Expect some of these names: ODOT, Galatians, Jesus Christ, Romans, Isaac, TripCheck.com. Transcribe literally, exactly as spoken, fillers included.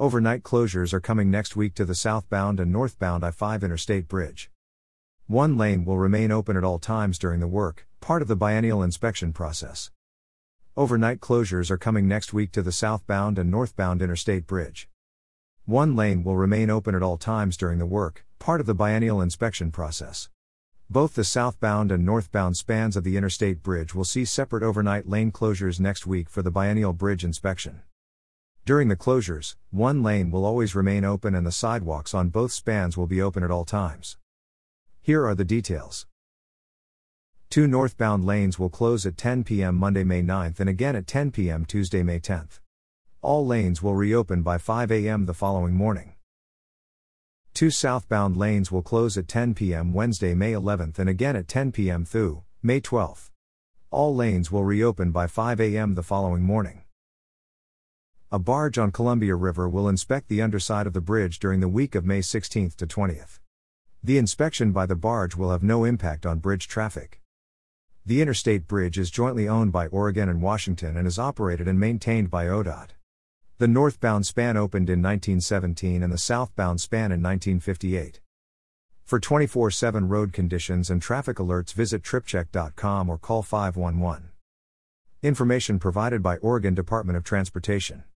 Overnight closures are coming next week to the southbound and northbound I five Interstate Bridge. One lane will remain open at all times during the work, part of the biennial inspection process. Overnight closures are coming next week to the southbound and northbound Interstate Bridge. One lane will remain open at all times during the work, part of the biennial inspection process. Both the southbound and northbound spans of the Interstate Bridge will see separate overnight lane closures next week for the biennial bridge inspection. During the closures, one lane will always remain open and the sidewalks on both spans will be open at all times. Here are the details. Two northbound lanes will close at ten p.m. Monday, May ninth and again at ten p.m. Tuesday, May tenth. All lanes will reopen by five a.m. the following morning. Two southbound lanes will close at ten p.m. Wednesday, May eleventh and again at ten p.m. through May twelfth. All lanes will reopen by five a.m. the following morning. A barge on Columbia River will inspect the underside of the bridge during the week of May sixteenth to twentieth. The inspection by the barge will have no impact on bridge traffic. The Interstate Bridge is jointly owned by Oregon and Washington and is operated and maintained by O D O T. The northbound span opened in nineteen seventeen and the southbound span in nineteen fifty-eight. For twenty-four seven road conditions and traffic alerts, visit Trip Check dot com or call five one one. Information provided by Oregon Department of Transportation.